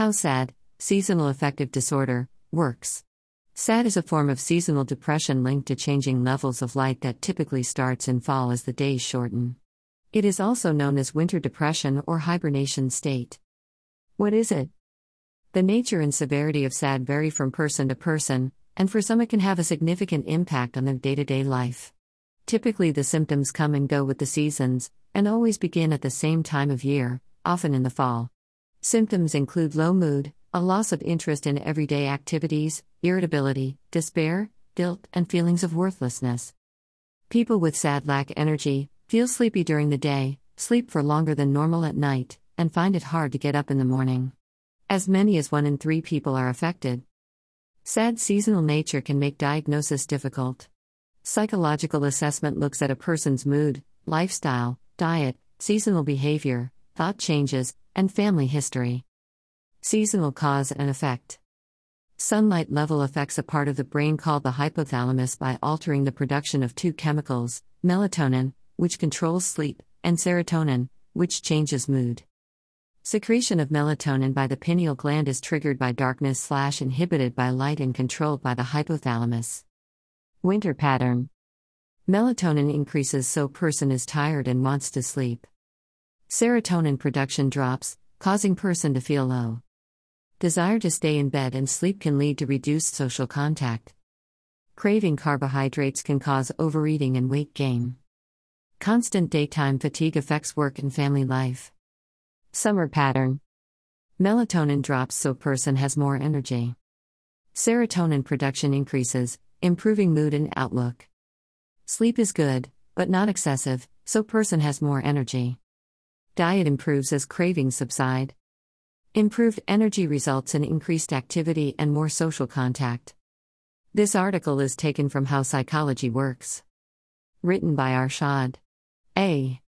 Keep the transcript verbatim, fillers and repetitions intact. How S A D, Seasonal Affective Disorder, works. S A D is a form of seasonal depression linked to changing levels of light that typically starts in fall as the days shorten. It is also known as winter depression or hibernation state. What is it? The nature and severity of S A D vary from person to person, and for some it can have a significant impact on their day-to-day life. Typically the symptoms come and go with the seasons, and always begin at the same time of year, often in the fall. Symptoms include low mood, a loss of interest in everyday activities, irritability, despair, guilt, and feelings of worthlessness. People with S A D lack energy, feel sleepy during the day, sleep for longer than normal at night, and find it hard to get up in the morning. As many as one in three people are affected. S A D's seasonal nature can make diagnosis difficult. Psychological assessment looks at a person's mood, lifestyle, diet, seasonal behavior, thought changes, and family history. Seasonal cause and effect. Sunlight level affects a part of the brain called the hypothalamus by altering the production of two chemicals, melatonin, which controls sleep, and serotonin, which changes mood. Secretion of melatonin by the pineal gland is triggered by darkness slash inhibited by light and controlled by the hypothalamus. Winter pattern. Melatonin increases so person is tired and wants to sleep. Serotonin production drops, causing person to feel low. Desire to stay in bed and sleep can lead to reduced social contact. Craving carbohydrates can cause overeating and weight gain. Constant daytime fatigue affects work and family life. Summer pattern. Melatonin drops so person has more energy. Serotonin production increases, improving mood and outlook. Sleep is good, but not excessive, so person has more energy. Diet improves as cravings subside. Improved energy results in increased activity and more social contact. This article is taken from How Psychology Works. Written by Arshad A.